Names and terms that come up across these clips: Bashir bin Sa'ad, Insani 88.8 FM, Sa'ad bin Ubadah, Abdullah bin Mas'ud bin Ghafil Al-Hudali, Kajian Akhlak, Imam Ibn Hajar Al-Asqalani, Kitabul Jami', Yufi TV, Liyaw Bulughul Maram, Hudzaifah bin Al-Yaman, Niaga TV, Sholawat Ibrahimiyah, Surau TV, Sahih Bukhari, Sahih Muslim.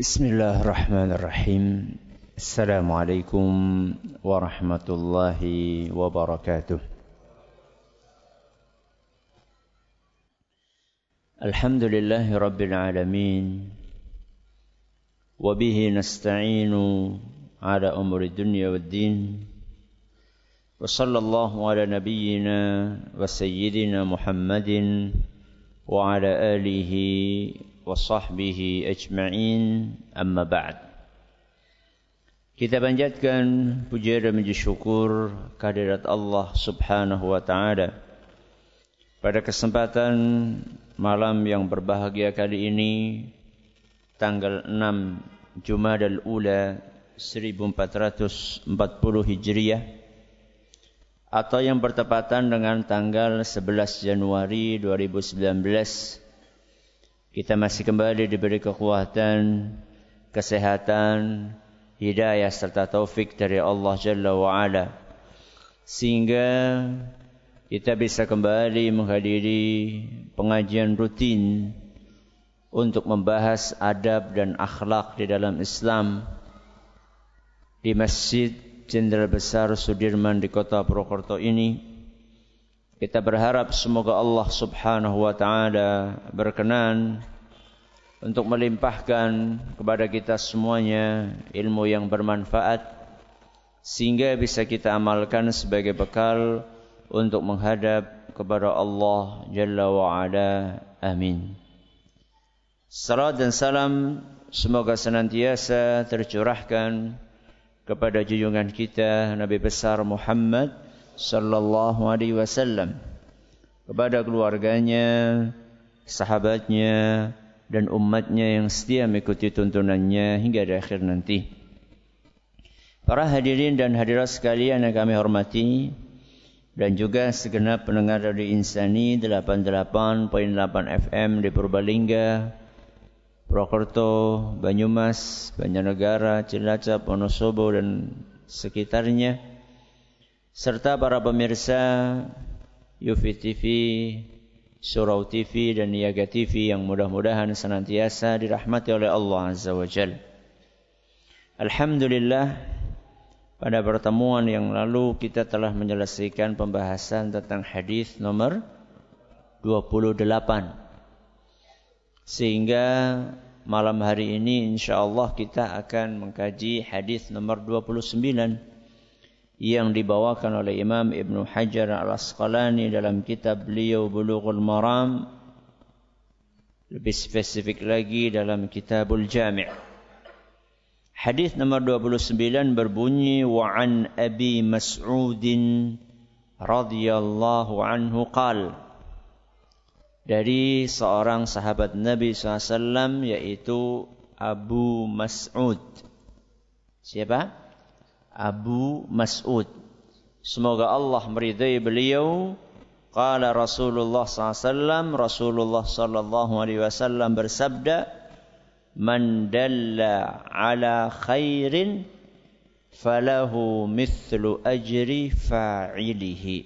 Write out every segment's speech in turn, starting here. Bismillahirrahmanirrahim. Assalamualaikum warahmatullahi wabarakatuh. Alhamdulillahi rabbil alamin. Wabihi nasta'inu ala umuri dunya waddin. Wa sallallahu ala nabiyyina wa sayyidina Muhammadin wa ala alihi wa sahbihi ajma'in, amma ba'd. Kita panjatkan puja dan puji syukur kehadirat Allah Subhanahu wa taala. Pada kesempatan malam yang berbahagia kali ini, tanggal 6 Jumadal Ula 1440 Hijriah, atau yang bertepatan dengan tanggal 11 Januari 2019. Kita masih kembali diberi kekuatan, kesehatan, hidayah serta taufik dari Allah Jalla wa'ala, sehingga kita bisa kembali menghadiri pengajian rutin untuk membahas adab dan akhlak di dalam Islam di Masjid Jenderal Besar Sudirman di Kota Purwokerto ini. Kita berharap semoga Allah Subhanahu wa taala berkenan untuk melimpahkan kepada kita semuanya ilmu yang bermanfaat, sehingga bisa kita amalkan sebagai bekal untuk menghadap kepada Allah Jalla wa'ala. Amin. Salawat dan salam semoga senantiasa tercurahkan kepada junjungan kita Nabi besar Muhammad sallallahu alaihi wasallam, kepada keluarganya, sahabatnya dan umatnya yang setia mengikuti tuntunannya hingga akhir nanti. Para hadirin dan hadirat sekalian yang kami hormati, dan juga segenap pendengar dari Insani 88.8 FM di Purbalingga, Purwokerto, Banyumas, Banjarnegara, Cilacap, Wonosobo dan sekitarnya, serta para pemirsa Yufi TV, Surau TV dan Niaga TV yang mudah-mudahan senantiasa dirahmati oleh Allah Azza wa Jalla. Alhamdulillah, pada pertemuan yang lalu kita telah menyelesaikan pembahasan tentang hadis nomor 28. Sehingga malam hari ini insyaAllah kita akan mengkaji hadis nomor 29 yang dibawakan oleh Imam Ibn Hajar Al-Asqalani dalam kitab Liyaw Bulughul Maram, lebih spesifik lagi dalam Kitabul Jami'. Hadis nomor 29 berbunyi, wa an Abi Mas'udin radhiyallahu anhu qala, dari seorang sahabat Nabi SAW yaitu Abu Mas'ud. Siapa? Abu Mas'ud. Semoga Allah meridai beliau. Qala Rasulullah SAW, Rasulullah SAW bersabda, man dalla ala khairin falahu mithlu ajri fa'ilihi.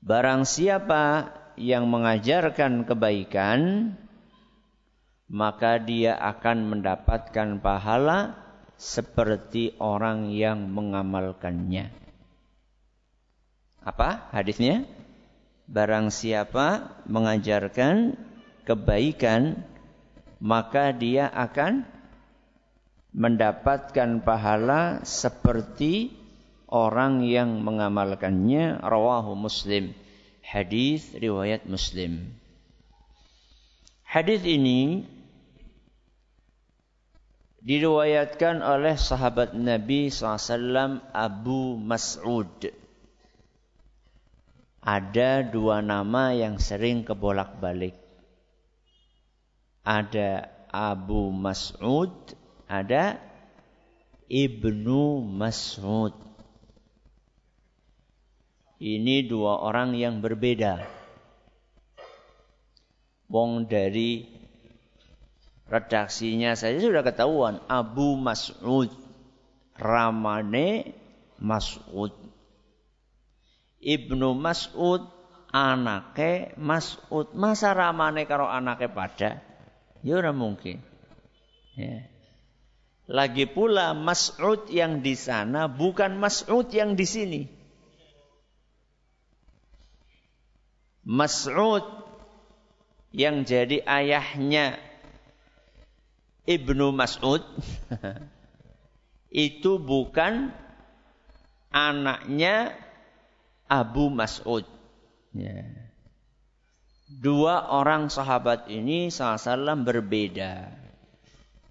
Barang siapa yang mengajarkan kebaikan, maka dia akan mendapatkan pahala seperti orang yang mengamalkannya. Apa hadisnya? Barang siapa mengajarkan kebaikan, maka dia akan mendapatkan pahala seperti orang yang mengamalkannya. Rawahu Muslim. Hadis riwayat Muslim. Hadis ini diriwayatkan oleh sahabat Nabi SAW Abu Mas'ud. Ada dua nama yang sering kebolak-balik. Ada Abu Mas'ud, ada Ibnu Mas'ud. Ini dua orang yang berbeda. Wong dari redaksinya saja sudah ketahuan. Abu Mas'ud, ramane Mas'ud. Ibnu Mas'ud, anake Mas'ud. Masa ramane karo anake pada? Ya ora mungkin. Ya. Lagi pula Mas'ud yang di sana bukan Mas'ud yang di sini. Mas'ud yang jadi ayahnya Ibnu Mas'ud itu bukan anaknya Abu Mas'ud. Ya. Dua orang sahabat ini SAW berbeda.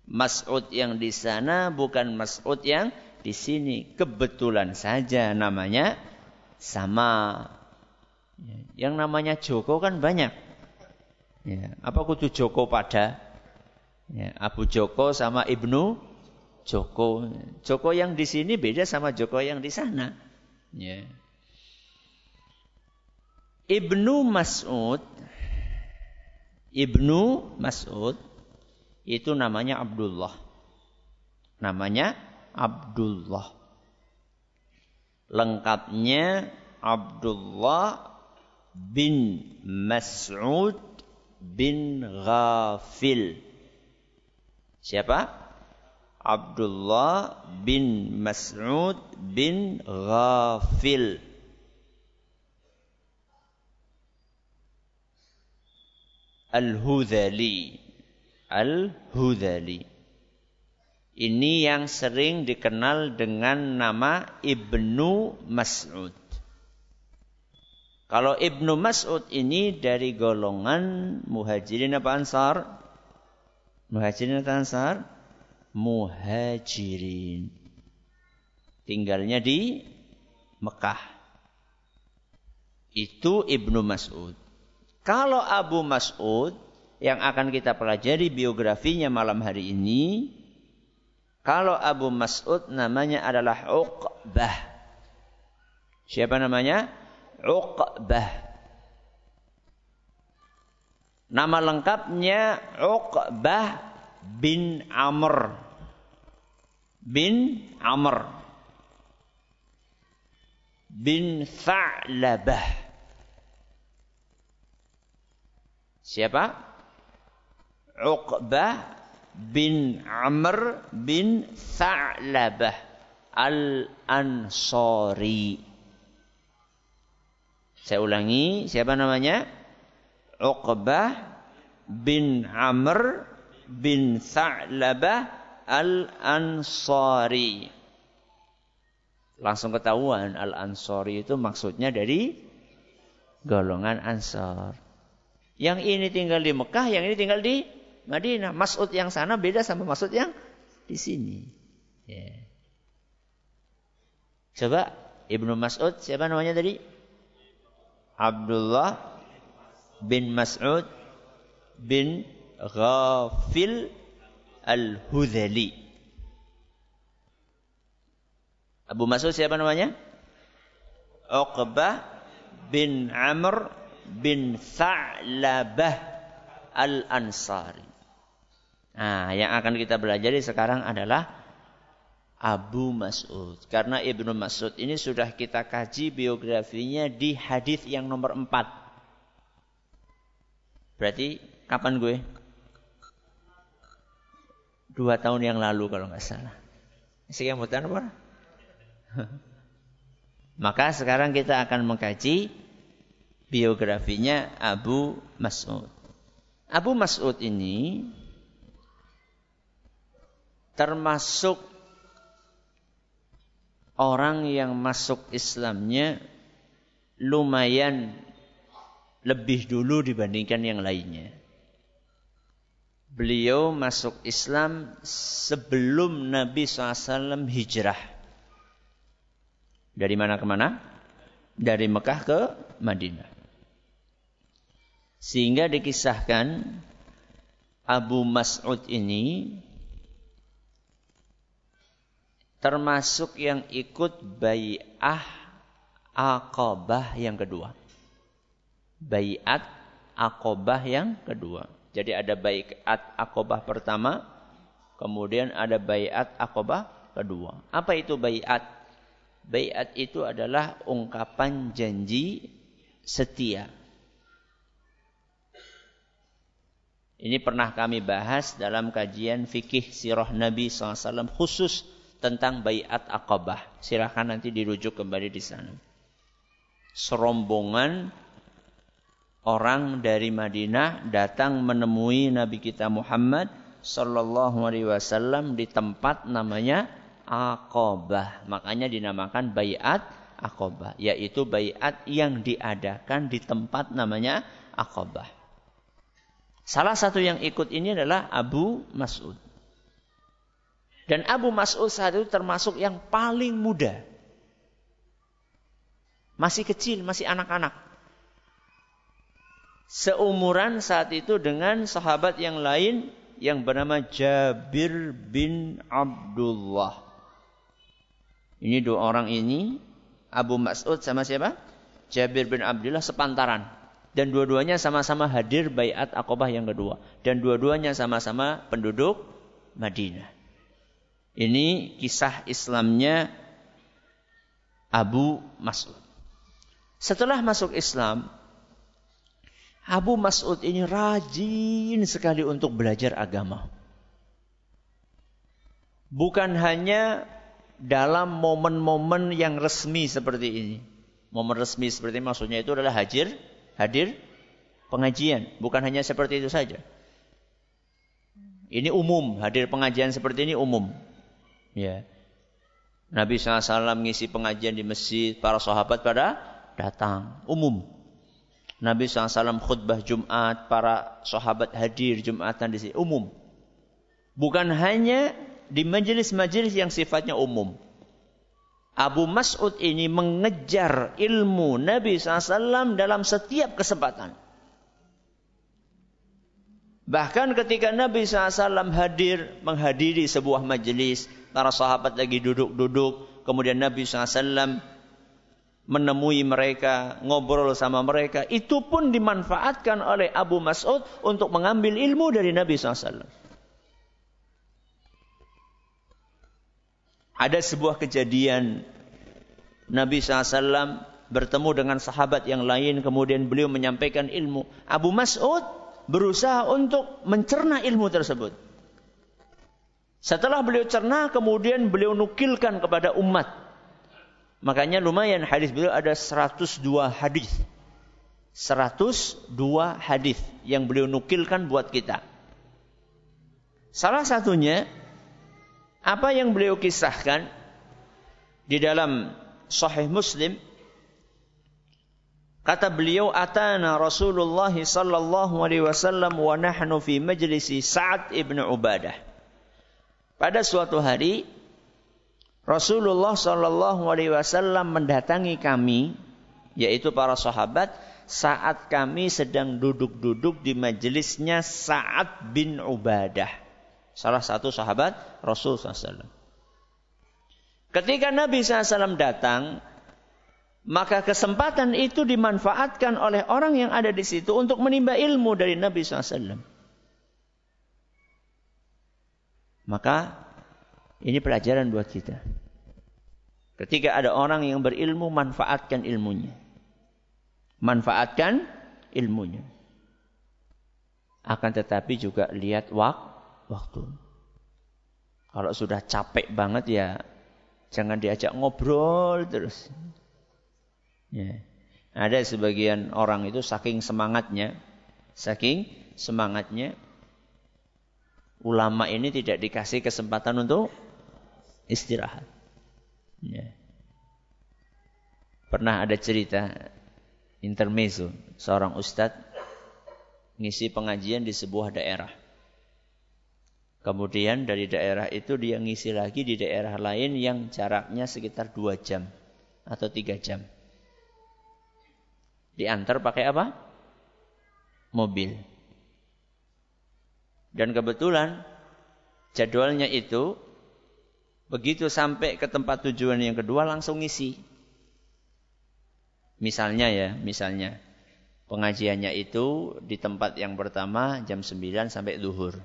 Mas'ud yang di sana bukan Mas'ud yang di sini. Kebetulan saja namanya sama. Yang namanya Joko kan banyak. Ya, apa kudu Joko pada? Ya, Abu Joko sama Ibnu Joko. Joko yang di sini beda sama Joko yang di sana. Ya. Ibnu Mas'ud itu namanya Abdullah. Lengkapnya Abdullah bin Mas'ud bin Ghafil. Siapa? Abdullah bin Mas'ud bin Ghafil. Al-Hudali. Ini yang sering dikenal dengan nama Ibnu Mas'ud. Kalau Ibnu Mas'ud ini dari golongan Muhajirin apa Ansar? Muhajirin atau Ansar? Muhajirin. Tinggalnya di Mekah. Itu Ibnu Mas'ud. Kalau Abu Mas'ud yang akan kita pelajari biografinya malam hari ini, kalau Abu Mas'ud namanya adalah Uqbah. Siapa namanya? Uqbah. Nama lengkapnya Uqbah bin Amr bin Tha'labah. Siapa? Uqbah bin Amr bin Tha'labah Al-Ansari. Saya ulangi, siapa namanya? Uqbah bin Amr bin Tha'labah Al-Ansari. Langsung ketahuan Al-Ansari itu maksudnya dari golongan Ansar. Yang ini tinggal di Mekah, yang ini tinggal di Madinah. Mas'ud yang sana beda sama Mas'ud yang di sini. Yeah. Coba Ibnu Mas'ud siapa namanya tadi? Abdullah bin Mas'ud bin Ghafil Al-Hudali. Abu Mas'ud siapa namanya? Uqbah bin Amr bin Tha'labah Al-Ansari. Nah, yang akan kita belajari sekarang adalah Abu Mas'ud. Karena Ibnu Mas'ud ini sudah kita kaji biografinya di hadis yang nomor 4. Berarti kapan gue? 2 tahun yang lalu kalau nggak salah. Sekian mutan apa? Maka sekarang kita akan mengkaji biografinya Abu Mas'ud. Abu Mas'ud ini termasuk orang yang masuk Islamnya lumayan lebih dulu dibandingkan yang lainnya. Beliau masuk Islam sebelum Nabi SAW hijrah. Dari mana ke mana? Dari Mekah ke Madinah. Sehingga dikisahkan Abu Mas'ud ini termasuk yang ikut bai'ah Aqabah yang kedua. Bai'at Aqabah yang kedua. Jadi ada bai'at Aqabah pertama, kemudian ada bai'at Aqabah kedua. Apa itu bai'at? Bai'at itu adalah ungkapan janji setia. Ini pernah kami bahas dalam kajian fikih sirah Nabi SAW khusus tentang Bai'at Aqabah. Silahkan nanti dirujuk kembali di sana. Serombongan orang dari Madinah datang menemui Nabi kita Muhammad Sallallahu Alaihi Wasallam di tempat namanya Aqabah. Makanya dinamakan Bai'at Aqabah, yaitu Bai'at yang diadakan di tempat namanya Aqabah. Salah satu yang ikut ini adalah Abu Mas'ud. Dan Abu Mas'ud saat itu termasuk yang paling muda. Masih kecil, masih anak-anak. Seumuran saat itu dengan sahabat yang lain yang bernama Jabir bin Abdullah. Ini dua orang ini, Abu Mas'ud sama siapa? Jabir bin Abdullah, sepantaran. Dan dua-duanya sama-sama hadir Bai'at Aqabah yang kedua. Dan dua-duanya sama-sama penduduk Madinah. Ini kisah Islamnya Abu Mas'ud. Setelah masuk Islam, Abu Mas'ud ini rajin sekali untuk belajar agama. Bukan hanya dalam momen-momen yang resmi seperti ini. Momen resmi seperti ini maksudnya itu adalah hadir pengajian, bukan hanya seperti itu saja. Ini umum, hadir pengajian seperti ini umum. Ya. Nabi SAW mengisi pengajian di masjid, para sahabat pada datang, umum. Nabi SAW khutbah Jumat, para sahabat hadir Jumatan di sini, umum. Bukan hanya di majelis-majelis yang sifatnya umum. Abu Mas'ud ini mengejar ilmu Nabi SAW dalam setiap kesempatan. Bahkan ketika Nabi SAW menghadiri sebuah majelis, para sahabat lagi duduk-duduk, kemudian Nabi SAW menemui mereka, ngobrol sama mereka, itu pun dimanfaatkan oleh Abu Mas'ud untuk mengambil ilmu dari Nabi SAW. Ada sebuah kejadian, Nabi SAW bertemu dengan sahabat yang lain, kemudian beliau menyampaikan ilmu. Abu Mas'ud berusaha untuk mencerna ilmu tersebut. Setelah beliau cerna, kemudian beliau nukilkan kepada umat. Makanya lumayan hadis beliau ada 102 hadis. 102 hadis yang beliau nukilkan buat kita. Salah satunya, apa yang beliau kisahkan di dalam Sahih Muslim, kata beliau, atana Rasulullah sallallahu alaihi wasallam wa nahnu fi majlisi Sa'ad bin Ubadah. Pada suatu hari Rasulullah sallallahu alaihi wasallam mendatangi kami, yaitu para sahabat, saat kami sedang duduk-duduk di majelisnya Sa'ad bin Ubadah, salah satu sahabat Rasul SAW. Ketika Nabi SAW datang, maka kesempatan itu dimanfaatkan oleh orang yang ada di situ untuk menimba ilmu dari Nabi SAW. Maka ini pelajaran buat kita. Ketika ada orang yang berilmu, manfaatkan ilmunya. Manfaatkan ilmunya. Akan tetapi juga lihat waktu. Kalau sudah capek banget ya jangan diajak ngobrol terus. Ya. Ada sebagian orang itu saking semangatnya ulama ini tidak dikasih kesempatan untuk istirahat. Ya. Pernah ada cerita intermezzo, seorang ustadz ngisi pengajian di sebuah daerah. Kemudian dari daerah itu dia ngisi lagi di daerah lain yang jaraknya sekitar 2 jam atau 3 jam. Diantar pakai apa? Mobil. Dan kebetulan jadwalnya itu begitu sampai ke tempat tujuan yang kedua langsung ngisi. Misalnya pengajiannya itu di tempat yang pertama jam 9 sampai zuhur.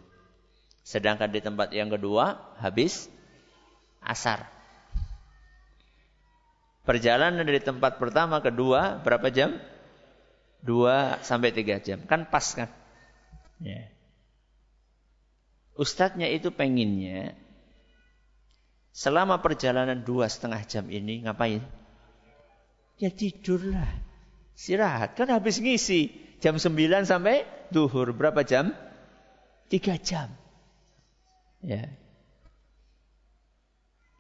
Sedangkan di tempat yang kedua habis asar. Perjalanan dari tempat pertama kedua berapa jam? 2 sampai 3 jam. Kan pas kan? Ya. Ustadznya itu penginnya selama perjalanan 2,5 jam ini ngapain? Ya tidurlah, istirahat. Kan habis ngisi jam 9 sampai duhur berapa jam? 3 jam. Ya.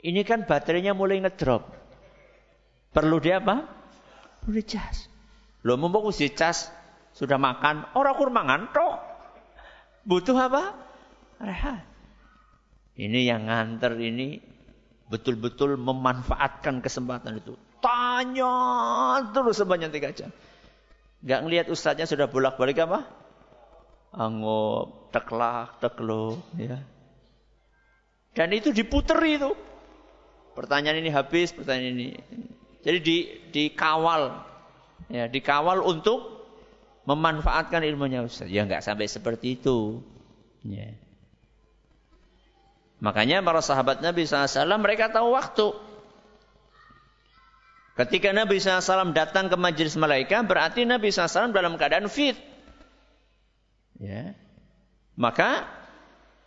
Ini kan baterainya mulai ngedrop. Perlu dia apa? Perlu dicas. Loh, mumpung usi cas sudah makan, orang kur mangan tok. Butuh apa? Rehat. Ini yang nganter ini betul-betul memanfaatkan kesempatan itu. Tanya terus sebanyak 3 jam. Gak ngelihat ustadznya sudah bolak-balik apa? Anggap, teklak, tekluk. Ya. Dan itu diputeri itu. Pertanyaan ini habis, pertanyaan ini. Jadi dikawal. Ya, dikawal untuk memanfaatkan ilmunya ustaz. Ya enggak sampai seperti itu. Ya. Makanya para sahabat Nabi SAW mereka tahu waktu. Ketika Nabi SAW datang ke majelis malaika, berarti Nabi SAW dalam keadaan fit. Ya. Maka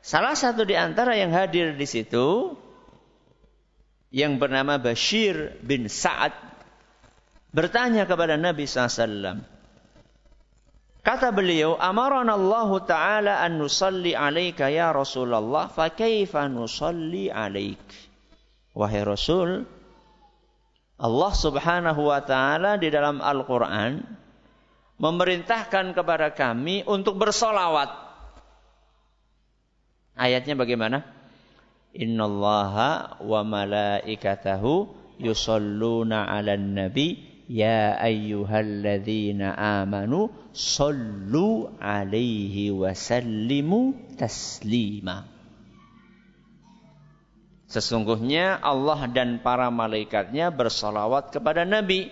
salah satu di antara yang hadir di situ yang bernama Bashir bin Sa'ad bertanya kepada Nabi SAW. Kata beliau, "Amarana Allah Ta'ala an nusalli 'alaika ya Rasulullah, fa kaifa nusalli 'alaik?" Wahai Rasul, Allah Subhanahu wa Ta'ala di dalam Al-Qur'an memerintahkan kepada kami untuk bersolawat. Ayatnya bagaimana? Innallaha wa malaikatahu yusholluna 'alan nabi ya ayyuhalladzina amanu shollu 'alaihi wa sallimu taslima. Sesungguhnya Allah dan para malaikatnya bersolawat kepada Nabi.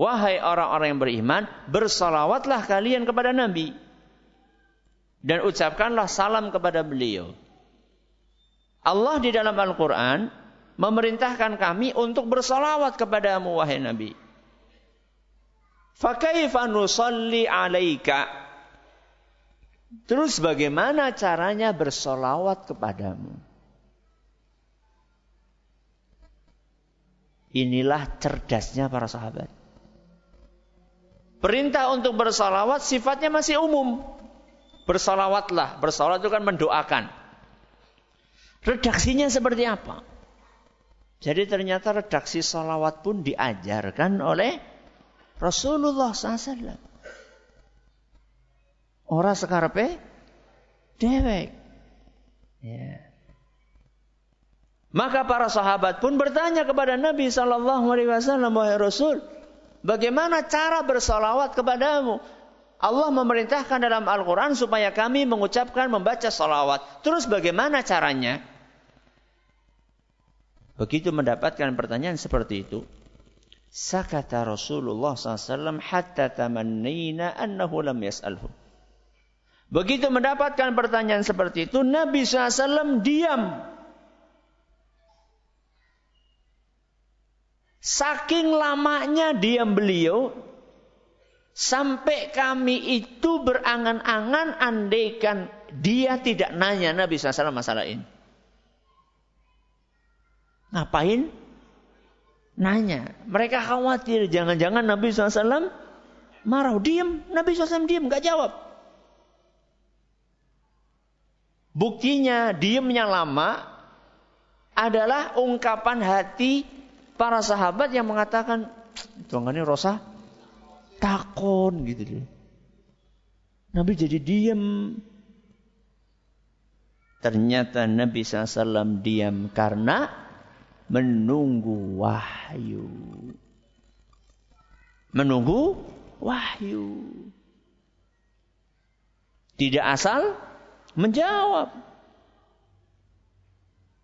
Wahai orang-orang yang beriman, bersolawatlah kalian kepada Nabi. Dan ucapkanlah salam kepada beliau. Allah di dalam Al-Quran memerintahkan kami untuk bersolawat kepadamu, wahai Nabi. Fakaifa nusalli 'alaika? Terus bagaimana caranya bersolawat kepadamu? Inilah cerdasnya para sahabat. Perintah untuk bersolawat sifatnya masih umum. Bersolawatlah. Bersolawat itu kan mendoakan. Redaksinya seperti apa? Jadi ternyata redaksi solawat pun diajarkan oleh Rasulullah SAW. Orang sekarepe dewek. Ya. Maka para sahabat pun bertanya kepada Nabi SAW, "Wahai Rasul, bagaimana cara bersolawat kepadamu? Allah memerintahkan dalam Al-Quran supaya kami mengucapkan, membaca salawat. Terus bagaimana caranya?" Begitu mendapatkan pertanyaan seperti itu, sakata Rasulullah SAW hatta tamannina annahu lam yas'alhu. Begitu mendapatkan pertanyaan seperti itu, Nabi SAW diam. Saking lamanya diam beliau, sampai kami itu berangan-angan andaikan dia tidak nanya Nabi SAW masalah ini. Ngapain? Nanya. Mereka khawatir jangan-jangan Nabi SAW marah. Diam. Nabi SAW diam, gak jawab. Buktinya diamnya lama adalah ungkapan hati para sahabat yang mengatakan, "Tuangannya Rosa takon," gitu loh. Nabi jadi diam. Ternyata Nabi SAW diam karena menunggu wahyu. Menunggu wahyu. Tidak asal menjawab.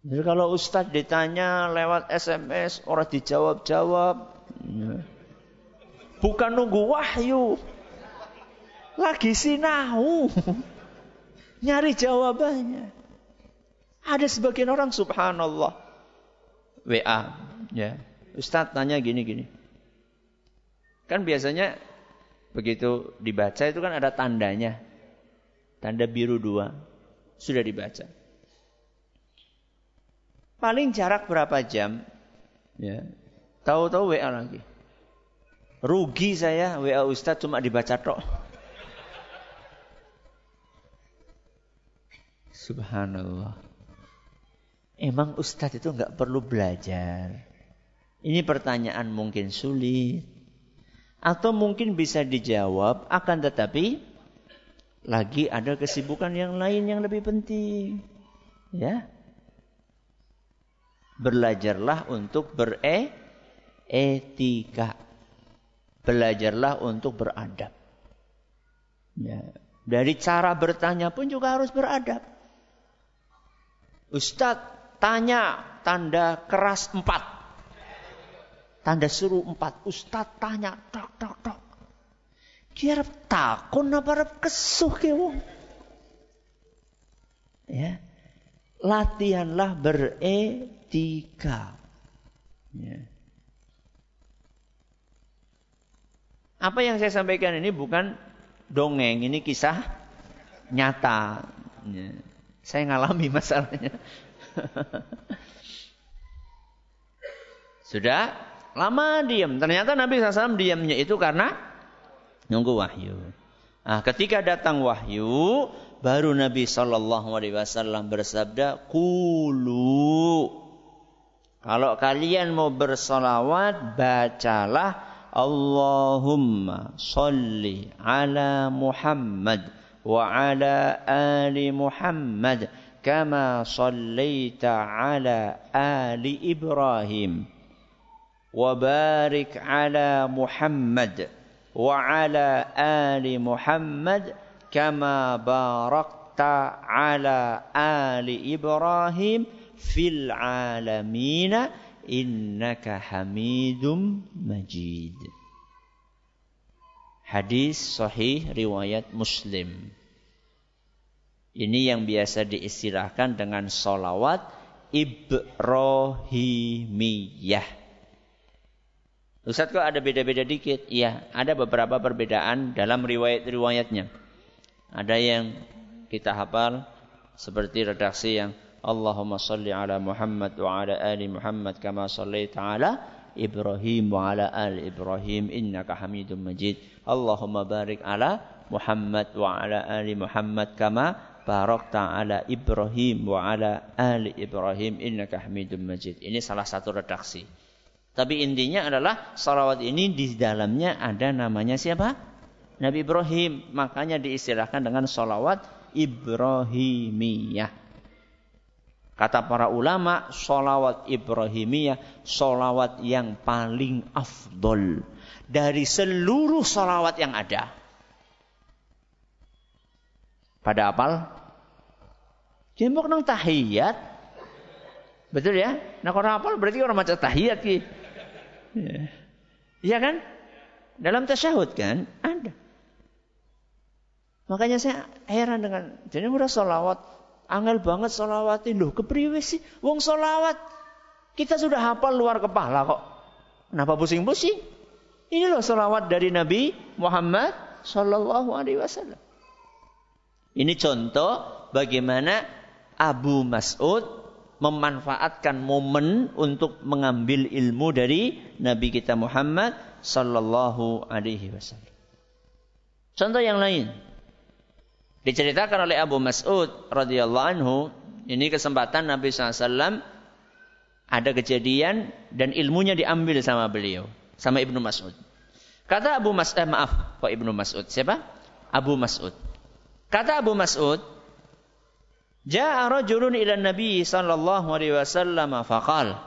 Jadi kalau ustaz ditanya lewat SMS, orang dijawab-jawab. Bukan nunggu wahyu. Lagi sinahu. Nyari jawabannya. Ada sebagian orang subhanallah. WA. Ya. Ustaz tanya gini-gini. Kan biasanya begitu dibaca itu kan ada tandanya. Tanda biru 2. sudah dibaca. Paling jarak berapa jam? Ya. Tahu-tahu WA lagi. Rugi saya WA Ustadz cuma dibaca tok. Subhanallah. Emang Ustadz itu enggak perlu belajar? Ini pertanyaan mungkin sulit. Atau mungkin bisa dijawab. Akan tetapi lagi ada kesibukan yang lain yang lebih penting. Ya. Belajarlah untuk beretika. Belajarlah untuk beradab. Ya. Dari cara bertanya pun juga harus beradab. Ustadz, tanya tanda keras 4. Tanda suruh 4. Ustadz tanya. Tok, tok, tok. Dia takun apa kesuh ke wong. Ya. Latihanlah beretika. Ya. Apa yang saya sampaikan ini bukan dongeng, ini kisah nyata. Ya. Saya ngalami masalahnya. Sudah lama diam. Ternyata Nabi SAW diamnya itu karena nunggu wahyu. Nah, ketika datang wahyu, baru Nabi SAW bersabda, Qulu. Kalau kalian mau bersolawat, bacalah Allahumma sholli ala Muhammad wa ala ali Muhammad kama shallaita ala ali Ibrahim wa barik ala Muhammad wa ala ali Muhammad kama barakta ala ali Ibrahim fil alamin innaka hamidum majid. Hadis sahih riwayat Muslim. Ini yang biasa diistilahkan dengan sholawat Ibrahimiyah. Ustaz, kok ada beda-beda dikit? Iya, ada beberapa perbedaan dalam riwayat-riwayatnya. Ada yang kita hafal seperti redaksi yang Allahumma salli ala Muhammad wa ala ali Muhammad kama salli ta'ala Ibrahim wa ala ali Ibrahim innaka hamidum majid. Allahumma barik ala Muhammad wa ala ali Muhammad kama barakta ala Ibrahim wa ala ali Ibrahim innaka hamidum majid. Ini salah satu redaksi. Tapi intinya adalah salawat ini di dalamnya ada namanya siapa? Nabi Ibrahim. Makanya diistilahkan dengan salawat Ibrahimiyah. Kata para ulama, sholawat Ibrahimiyah, sholawat yang paling afdol dari seluruh sholawat yang ada. Pada apal? Jemuk nang tahiyat. Betul ya? Nah kalau apal berarti orang maca tahiyat. Iya kan? Dalam tasyahud kan? Ada. Makanya saya heran dengan, jadi mudah sholawat. Angel banget sholawatin. Loh, kepriwe sih? Wong sholawat kita sudah hafal luar kepala kok. Kenapa pusing-pusing? Ini loh sholawat dari Nabi Muhammad Sallallahu Alaihi Wasallam. Ini contoh bagaimana Abu Mas'ud memanfaatkan momen untuk mengambil ilmu dari Nabi kita Muhammad Sallallahu Alaihi Wasallam. Contoh yang lain. Diceritakan oleh Abu Mas'ud radhiyallahu anhu, ini kesempatan Nabi SAW ada kejadian dan ilmunya diambil sama beliau, sama Ibnu Mas'ud. Kata Abu Mas'ud, Abu Mas'ud. Kata Abu Mas'ud, "Ja'a rajulun ila Nabi sallallahu alaihi wasallam faqal."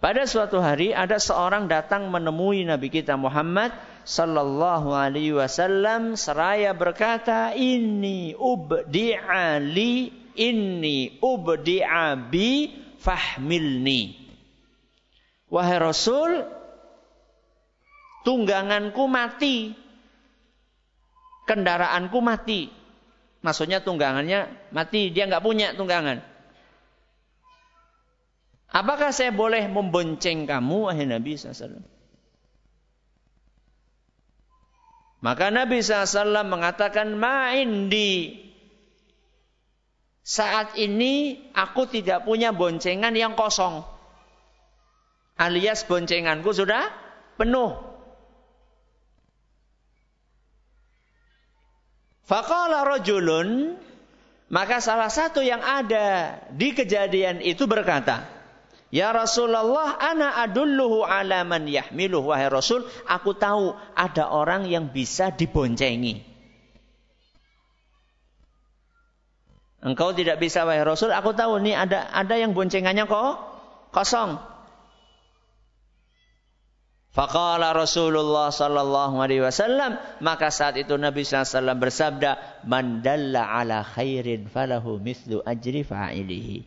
Pada suatu hari ada seorang datang menemui Nabi kita Muhammad Sallallahu alaihi wasallam seraya berkata, Inni ubdi'a bi fahmilni. Wahai Rasul, tungganganku mati, kendaraanku mati. Maksudnya tunggangannya mati, dia nggak punya tunggangan. Apakah saya boleh membonceng kamu, wahai Nabi SAW? Maka Nabi SAW mengatakan, Ma indi Saat ini aku tidak punya boncengan yang kosong, alias boncenganku sudah penuh. Faqala rajulun, maka salah satu yang ada di kejadian itu berkata, "Ya Rasulullah, ana adulluhu ala man yahmiluh." Wahai Rasul, aku tahu ada orang yang bisa diboncengi. Engkau tidak bisa, wahai Rasul. Aku tahu nih ada yang boncengannya kok kosong. Faqala Rasulullah sallallahu alaihi wasallam, maka saat itu Nabi sallallahu alaihi wasallam bersabda, "Man dalla ala khairin falahu mithlu ajri fa'ilihi."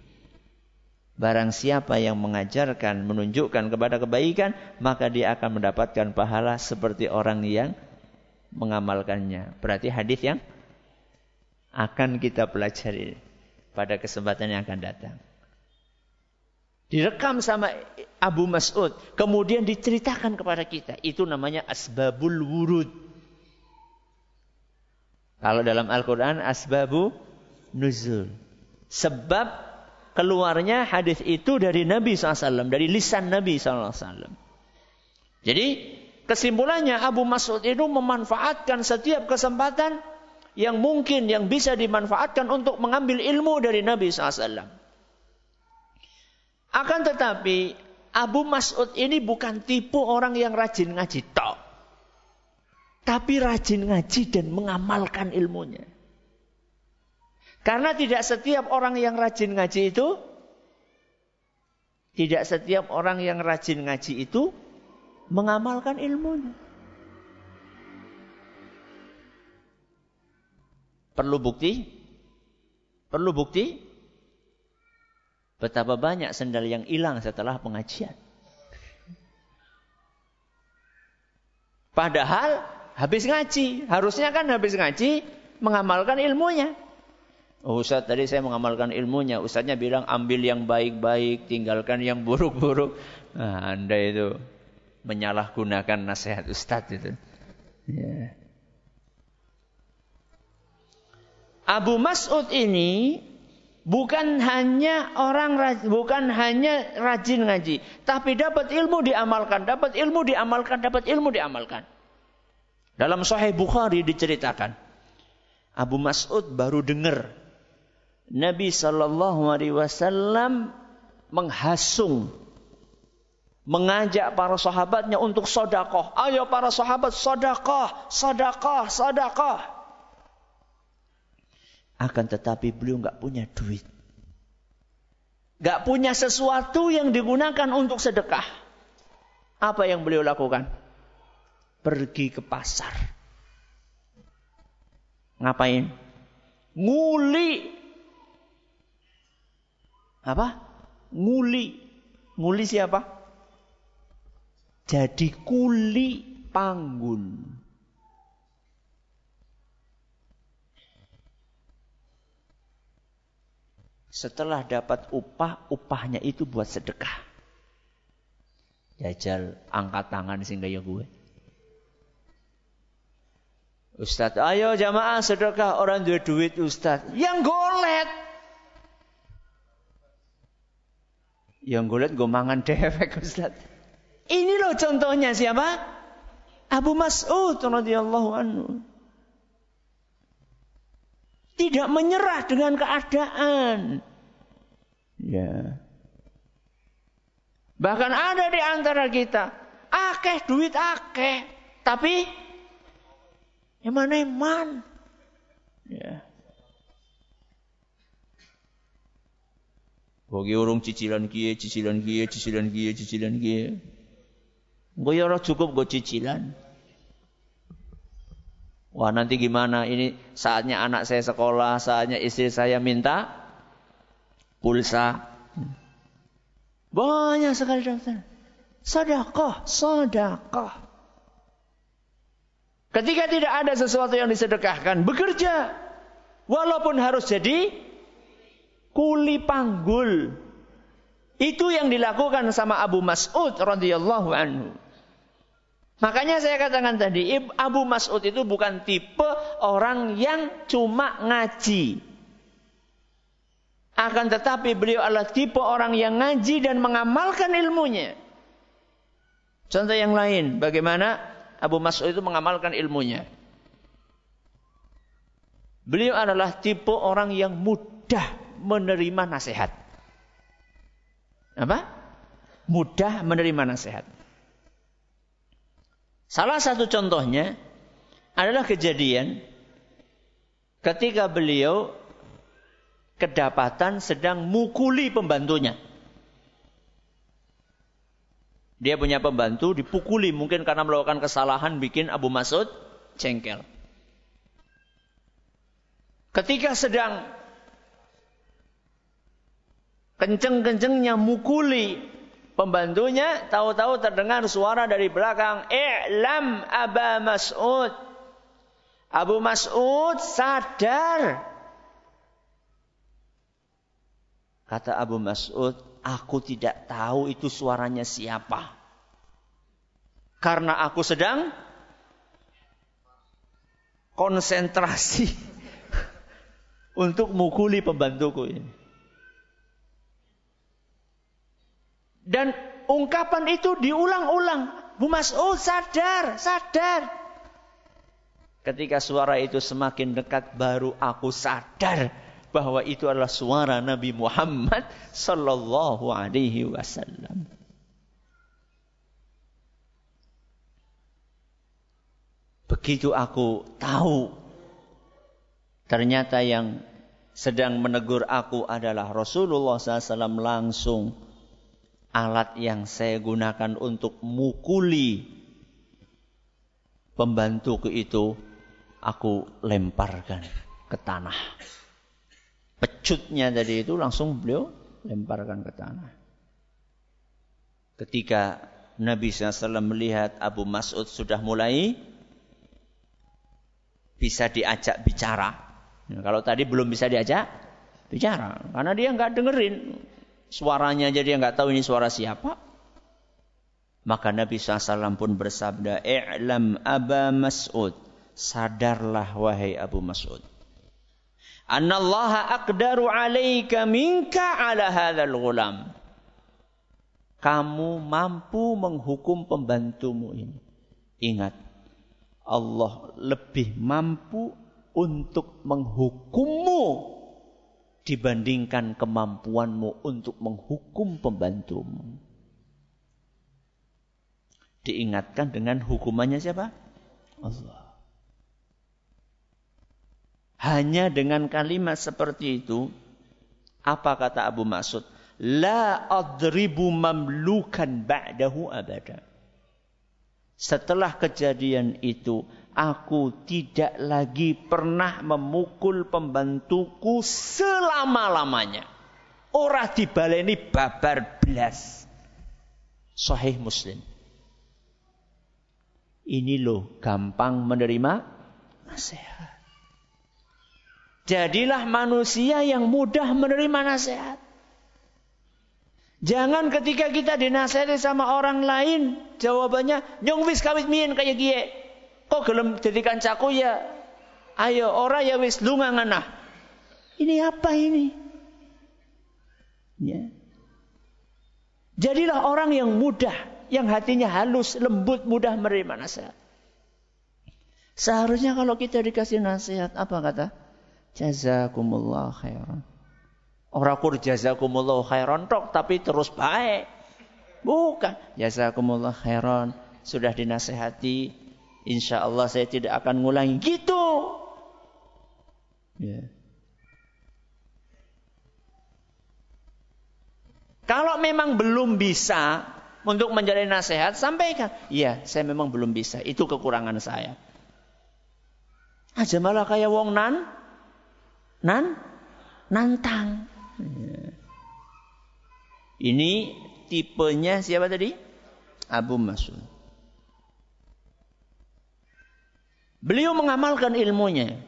Barang siapa yang mengajarkan, menunjukkan kepada kebaikan, maka dia akan mendapatkan pahala seperti orang yang mengamalkannya. Berarti hadis yang akan kita pelajari pada kesempatan yang akan datang direkam sama Abu Mas'ud, kemudian diceritakan kepada kita. Itu namanya asbabul wurud. Kalau dalam Al-Quran, asbabu nuzul, sebab keluarnya hadis itu dari Nabi SAW, dari lisan Nabi SAW. Jadi kesimpulannya, Abu Mas'ud itu memanfaatkan setiap kesempatan yang mungkin, yang bisa dimanfaatkan untuk mengambil ilmu dari Nabi SAW. Akan tetapi, Abu Mas'ud ini bukan tipe orang yang rajin ngaji tok, tapi rajin ngaji dan mengamalkan ilmunya. Karena tidak setiap orang yang rajin ngaji itu, tidak setiap orang yang rajin ngaji itu mengamalkan ilmunya. Perlu bukti? Perlu bukti? Betapa banyak sendal yang hilang setelah pengajian. Padahal habis ngaji. Harusnya kan habis ngaji mengamalkan ilmunya. Oh, Ustaz, tadi saya mengamalkan ilmunya. Ustaznya bilang ambil yang baik-baik, tinggalkan yang buruk-buruk. Nah, Anda itu menyalahgunakan nasihat Ustaz itu. Ya. Abu Mas'ud ini bukan hanya rajin ngaji, tapi dapat ilmu diamalkan. Dalam Sahih Bukhari diceritakan, Abu Mas'ud baru dengar Nabi SAW menghasung, mengajak para sahabatnya untuk sedekah. Ayo para sahabat, sedekah. Akan tetapi beliau enggak punya duit. Enggak punya sesuatu yang digunakan untuk sedekah. Apa yang beliau lakukan? Pergi ke pasar. Ngapain? Nguli. Apa? Nguli. Nguli siapa? Jadi kuli panggul. Setelah dapat upahnya itu buat sedekah. Jajal, angkat tangan sehingga ya gue. Ustaz, ayo jamaah sedekah, orang duit duit Ustaz. Yang golet gue mangan dewek Ustaz. Ini loh contohnya siapa? Abu Mas'ud radhiyallahu anhu. Tidak menyerah dengan keadaan. Ya. Bahkan ada di antara kita akeh duit akeh, tapi eman-eman. Ya. Bagi orang cicilan kie. Gue ya cukup gue cicilan. Wah, nanti gimana? Ini saatnya anak saya sekolah, saatnya istri saya minta pulsa. Banyak sekali dokter. Sedekah. Ketika tidak ada sesuatu yang disedekahkan, bekerja. Walaupun harus jadi kuli panggul. Itu yang dilakukan sama Abu Mas'ud radhiyallahu anhu. Makanya saya katakan tadi, Abu Mas'ud itu bukan tipe orang yang cuma ngaji. Akan tetapi beliau adalah tipe orang yang ngaji dan mengamalkan ilmunya. Contoh yang lain, bagaimana Abu Mas'ud itu mengamalkan ilmunya. Beliau adalah tipe orang yang mudah menerima nasihat. Apa? Mudah menerima nasihat. Salah satu contohnya adalah kejadian ketika beliau kedapatan sedang mukuli pembantunya. Dia punya pembantu dipukuli mungkin karena melakukan kesalahan bikin Abu Mas'ud jengkel. Ketika sedang kenceng-kencengnya mukuli pembantunya, tahu-tahu terdengar suara dari belakang, "I'lam Aba Mas'ud." Abu Mas'ud sadar. Kata Abu Mas'ud, "Aku tidak tahu itu suaranya siapa. Karena aku sedang konsentrasi untuk mukuli pembantuku ini." Dan ungkapan itu diulang-ulang. Bu Mas'ud sadar. Ketika suara itu semakin dekat, baru aku sadar bahwa itu adalah suara Nabi Muhammad sallallahu alaihi wasallam. Begitu aku tahu, ternyata yang sedang menegur aku adalah Rasulullah SAW, langsung alat yang saya gunakan untuk mukuli pembantuku itu aku lemparkan ke tanah. Pecutnya tadi itu langsung beliau lemparkan ke tanah. Ketika Nabi SAW melihat Abu Mas'ud sudah mulai bisa diajak bicara. Nah, kalau tadi belum bisa diajak bicara karena dia nggak dengerin. Suaranya aja dia enggak tahu ini suara siapa. Maka Nabi SAW pun bersabda, "I'lam Aba Mas'ud." Sadarlah wahai Abu Mas'ud. "Anallaha aqdaru alaika minka ala hadzal ghulam." Kamu mampu menghukum pembantumu ini. Ingat, Allah lebih mampu untuk menghukummu dibandingkan kemampuanmu untuk menghukum pembantumu. Diingatkan dengan hukumannya siapa? Allah. Hanya dengan kalimat seperti itu, apa kata Abu Mas'ud? "La adribu mamlukan ba'dahu abada." Setelah kejadian itu, aku tidak lagi pernah memukul pembantuku selama-lamanya. Ora dibaleni babar blas. Sahih Muslim. Ini loh gampang menerima nasihat. Jadilah manusia yang mudah menerima nasihat. Jangan ketika kita dinasihati sama orang lain, jawabannya, "Nyong wis kawit mien kaya gie. Kok gelem dadi kancaku ya? Ayo ora ya wis lungangan ah." Ini apa ini? Ya. Jadilah orang yang mudah, yang hatinya halus, lembut, mudah menerima nasihat. Seharusnya kalau kita dikasih nasihat, apa kata? "Jazakumullah khairan." Ora kur jazakumullah khairan tok tapi terus baik. Bukan, "Jazakumullah khairan, sudah dinasihati, insya Allah saya tidak akan ngulangi." Gitu. Yeah. Kalau memang belum bisa untuk menjalani nasihat, sampaikan. "Iya, saya memang belum bisa. Itu kekurangan saya." Aja malah kayak wong nantang. Yeah. Ini tipenya siapa tadi? Abu Mas'ud. Beliau mengamalkan ilmunya.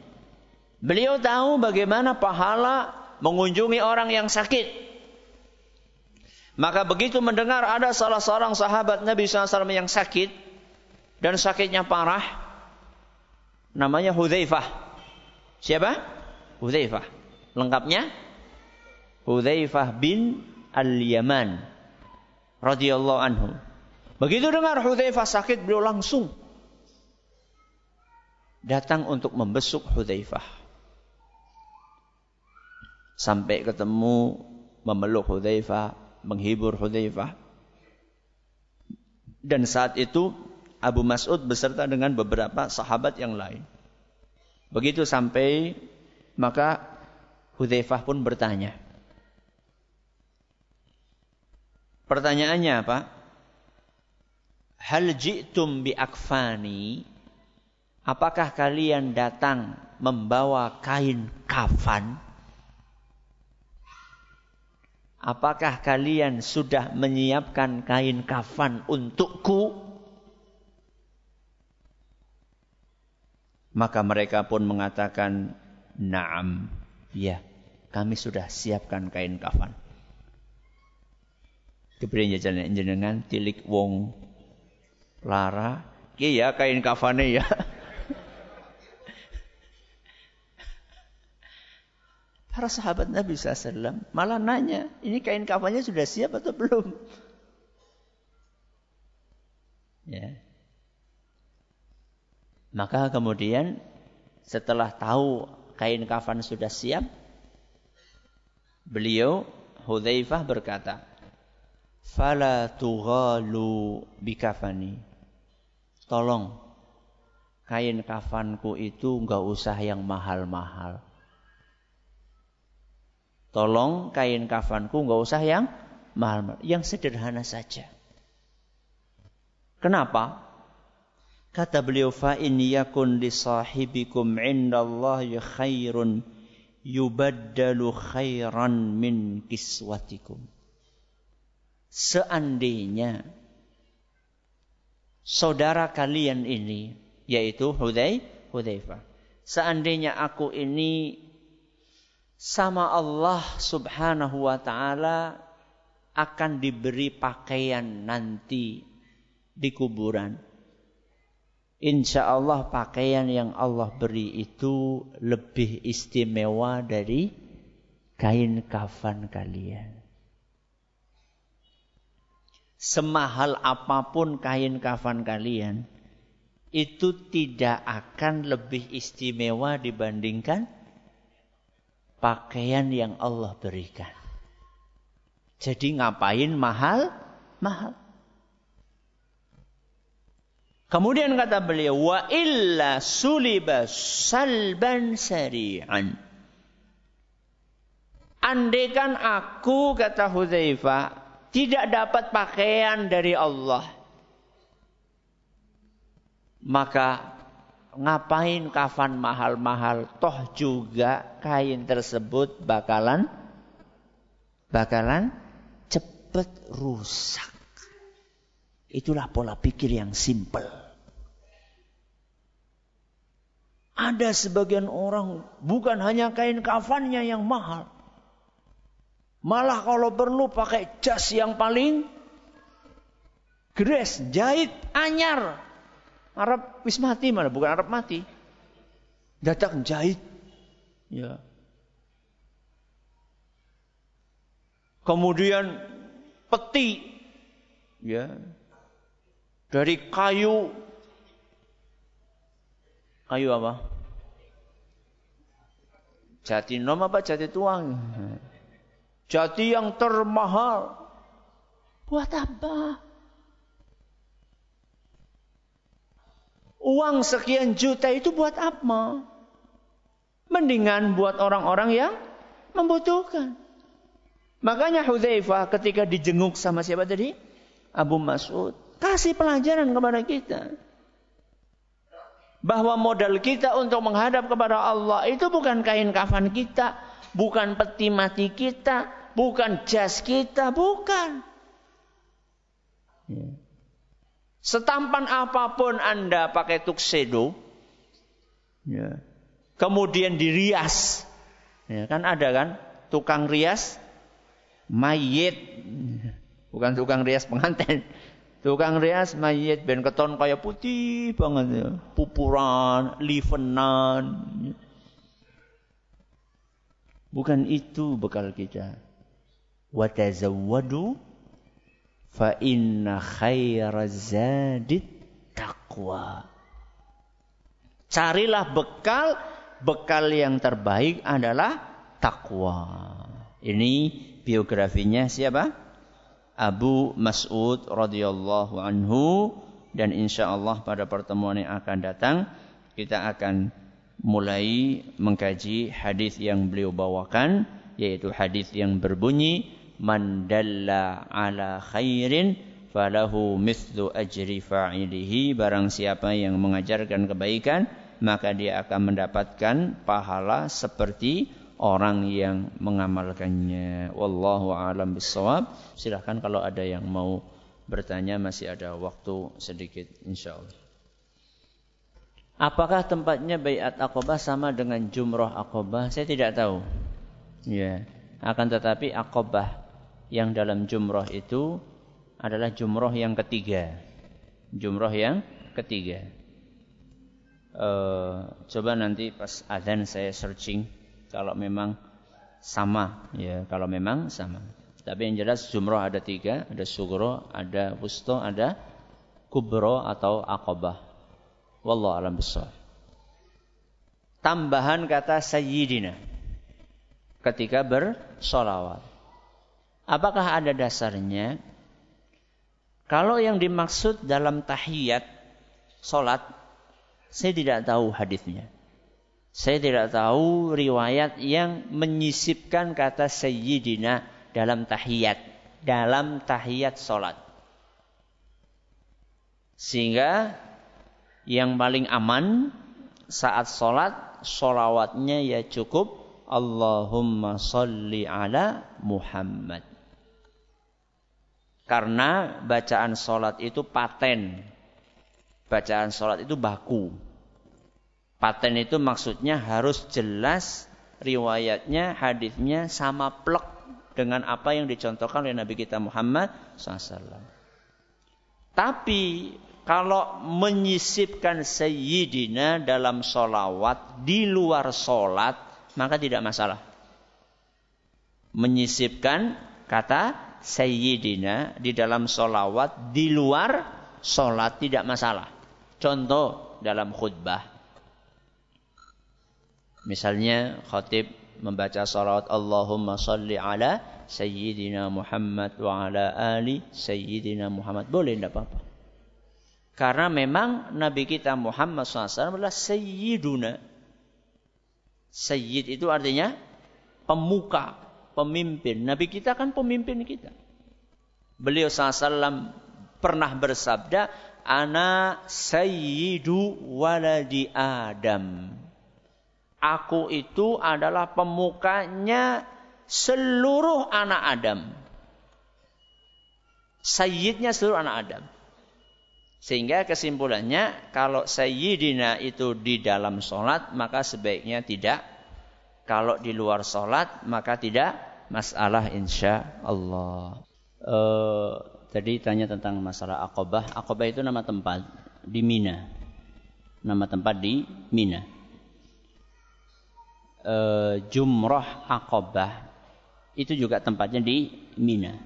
Beliau tahu bagaimana pahala mengunjungi orang yang sakit. Maka begitu mendengar ada salah seorang sahabat Nabi SAW yang sakit, dan sakitnya parah, namanya Hudzaifah. Siapa? Hudzaifah. Lengkapnya? Hudzaifah bin Al-Yaman radhiyallahu anhu. Begitu dengar Hudzaifah sakit, beliau langsung datang untuk membesuk Hudzaifah. Sampai ketemu, memeluk Hudzaifah, menghibur Hudzaifah. Dan saat itu Abu Mas'ud beserta dengan beberapa sahabat yang lain. Begitu sampai, maka Hudzaifah pun bertanya. Pertanyaannya apa? Hal ji'tum bi akfani? Apakah kalian datang membawa kain kafan? Apakah kalian sudah menyiapkan kain kafan untukku? Maka mereka pun mengatakan, na'am, ya, kami sudah siapkan kain kafan. Kemudian jenengan tilik wong lara, iya kain kafane ya. Para sahabat Nabi SAW malah nanya, ini kain kafannya sudah siap atau belum? Ya. Maka kemudian setelah tahu kain kafan sudah siap, beliau Hudzaifah berkata, "Fala tughalu bikafani." Tolong, kain kafanku itu enggak usah yang mahal-mahal. Tolong kain kafanku enggak usah yang mahal-mahal, yang sederhana saja. Kenapa? Kata beliau, fa in yakun li sahibikum indallahi khairun yubaddalu khairan min kiswatikum. Seandainya saudara kalian ini, yaitu Hudzaifah, seandainya aku ini sama Allah subhanahu wa ta'ala akan diberi pakaian nanti di kuburan. Insya Allah pakaian yang Allah beri itu lebih istimewa dari kain kafan kalian. Semahal apapun kain kafan kalian, itu tidak akan lebih istimewa dibandingkan pakaian yang Allah berikan. Jadi ngapain mahal-mahal? Kemudian kata beliau, wa illa suliba salban sari'an. Andaikan aku, kata Hudzaifah, tidak dapat pakaian dari Allah, maka ngapain kafan mahal-mahal, toh juga kain tersebut bakalan cepat rusak. Itulah pola pikir yang simpel. Ada sebagian orang bukan hanya kain kafannya yang mahal, malah kalau perlu pakai jas yang paling gres, jahit anyar. Arab wis mati malah, bukan Arab mati. Datang jahit. Ya. Kemudian peti. Ya. Dari kayu. Kayu apa? Jati nom apa jati tuang? Jati yang termahal. Buat apa? Uang sekian juta itu buat apa? Mendingan buat orang-orang yang membutuhkan. Makanya Hudzaifah ketika dijenguk sama siapa tadi? Abu Mas'ud. Kasih pelajaran kepada kita. Bahwa modal kita untuk menghadap kepada Allah itu bukan kain kafan kita. Bukan peti mati kita. Bukan jas kita. Bukan. Ya. Setampan apapun Anda pakai tuxedo, ya, kemudian dirias, ya, kan ada kan tukang rias mayit, bukan tukang rias pengantin, tukang rias mayit ben keton kaya putih banget, ya, pupuran, livenan, ya. Bukan itu bekal kita. wa tazawwadu fa inna khairaz zadi taqwa. Carilah bekal, bekal yang terbaik adalah takwa. Ini biografinya siapa? Abu Mas'ud radhiyallahu anhu, dan insyaallah pada pertemuan yang akan datang kita akan mulai mengkaji hadis yang beliau bawakan, yaitu hadis yang berbunyi man dalla ala khairin falahu mithlu ajri fa'ilihi. Barang siapa yang mengajarkan kebaikan, maka dia akan mendapatkan pahala seperti orang yang mengamalkannya. Wallahu a'lam bissawab. Silakan kalau ada yang mau bertanya, masih ada waktu sedikit insyaallah. Apakah tempatnya Bai'at Aqabah sama dengan Jumrah Aqabah? Saya tidak tahu. Ya, akan tetapi Aqabah yang dalam Jumrah itu adalah Jumrah yang ketiga. Jumrah yang ketiga. Coba nanti pas azan saya searching kalau memang sama, ya, kalau memang sama. Tapi yang jelas Jumrah ada tiga, ada Sughra, ada Wusta, ada Kubra atau Aqabah. Wallahu a'lam bissawab. Tambahan kata sayyidina ketika bersolawat, apakah ada dasarnya? Kalau yang dimaksud dalam tahiyat solat, saya tidak tahu hadisnya. Saya tidak tahu riwayat yang menyisipkan kata sayyidina dalam tahiyat solat. Sehingga yang paling aman saat solat, solawatnya ya cukup Allahumma salli ala Muhammad. Karena bacaan solat itu paten. Bacaan solat itu baku. Paten itu maksudnya harus jelas riwayatnya, hadisnya sama plek dengan apa yang dicontohkan oleh Nabi kita Muhammad SAW. Tapi kalau menyisipkan sayyidina dalam solawat di luar solat, maka tidak masalah. Menyisipkan kata sayyidina di dalam solawat di luar solat tidak masalah. Contoh dalam khutbah. Misalnya khatib membaca salawat Allahumma salli ala sayyidina Muhammad wa ala ali sayyidina Muhammad. Boleh, tidak apa-apa. Karena memang Nabi kita Muhammad SAW adalah sayyiduna. Sayyid itu artinya pemuka, pemimpin. Nabi kita kan pemimpin kita. Beliau SAW pernah bersabda, ana sayyidu waladi Adam. Aku itu adalah pemukanya seluruh anak Adam. Sayyidnya seluruh anak Adam. Sehingga kesimpulannya, kalau sayyidina itu di dalam sholat, maka sebaiknya tidak. Kalau di luar sholat, maka tidak. Masalah insya Allah. Tadi tanya tentang masalah Aqabah. Aqabah itu nama tempat di Mina. Nama tempat di Mina. Jumrah Aqabah itu juga tempatnya di Mina.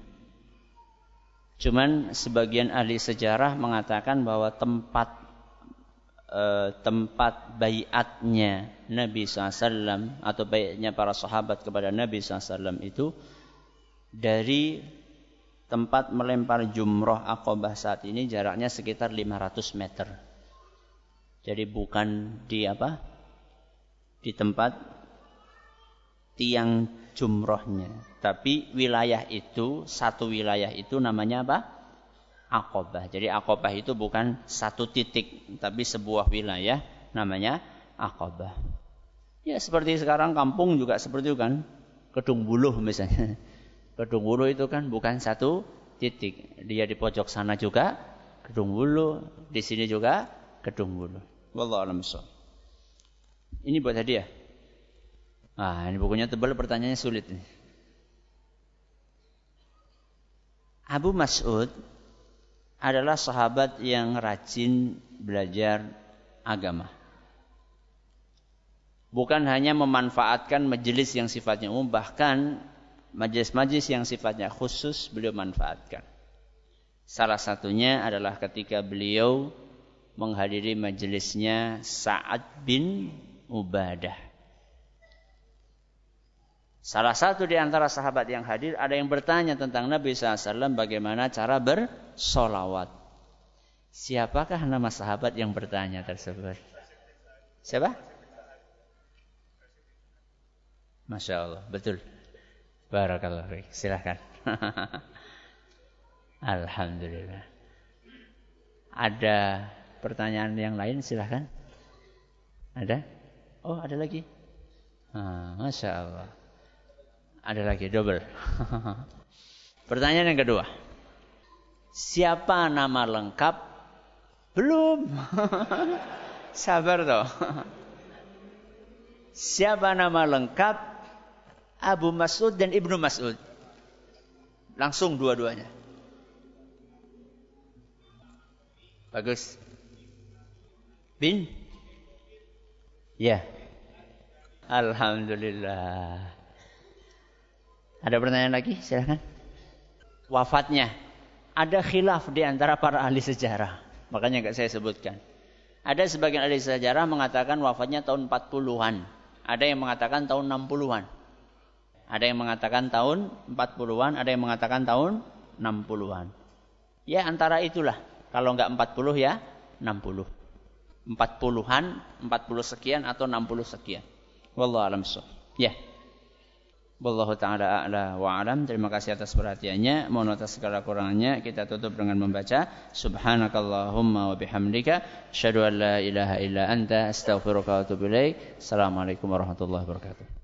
Cuman sebagian ahli sejarah mengatakan bahwa tempat baiatnya Nabi SAW atau baiatnya para sahabat kepada Nabi SAW itu dari tempat melempar jumrah Aqabah saat ini jaraknya sekitar 500 meter. Jadi bukan di apa? Di tempat tiang jumrohnya, tapi wilayah itu, satu wilayah itu namanya apa? Aqabah. Jadi Aqabah itu bukan satu titik, tapi sebuah wilayah namanya Aqabah. Ya seperti sekarang kampung juga seperti itu kan, Kedung Buluh misalnya. Kedung Buluh itu kan bukan satu titik, dia di pojok sana juga Kedung Buluh, di sini juga Kedung Buluh. Wallahu a'lam bissawab. Ini buat hadiah. Ini bukunya tebal, pertanyaannya sulit. Abu Mas'ud adalah sahabat yang rajin belajar agama. Bukan hanya memanfaatkan majelis yang sifatnya umum, bahkan majlis-majlis yang sifatnya khusus beliau manfaatkan. Salah satunya adalah ketika beliau menghadiri majlisnya Sa'ad bin Ubadah. Salah satu di antara sahabat yang hadir ada yang bertanya tentang Nabi SAW bagaimana cara bersolawat. Siapakah nama sahabat yang bertanya tersebut? Siapa? Masya Allah, betul. Barakallahu. Silahkan. Alhamdulillah. Ada pertanyaan yang lain, silahkan. Ada? Oh, ada lagi. Masya Allah. Ada lagi, double. Pertanyaan yang kedua. Siapa nama lengkap? Belum. Sabar toh. Siapa nama lengkap Abu Mas'ud dan Ibnu Mas'ud? Langsung dua-duanya. Bagus. Bin? Ya. Alhamdulillah. Ada pertanyaan lagi? Silakan. Wafatnya. Ada khilaf di antara para ahli sejarah. Makanya enggak saya sebutkan. Ada sebagian ahli sejarah mengatakan wafatnya tahun 40-an. Ada yang mengatakan tahun 60-an. Ada yang mengatakan tahun 40-an. Ada yang mengatakan tahun 60-an. Ya antara itulah. Kalau enggak 40 ya 60. 40-an, 40 sekian atau 60 sekian. Wallahu a'lam bissawab. Ya. Wallahu ta'ala a'la wa alam. Terima kasih atas perhatiannya. Mohon atas segala kurangnya. Kita tutup dengan membaca subhanakallahumma wa bihamdika asyhadu an la ilaha illa anta astaghfiruka wa atubu ilaik. Assalamualaikum warahmatullahi wabarakatuh.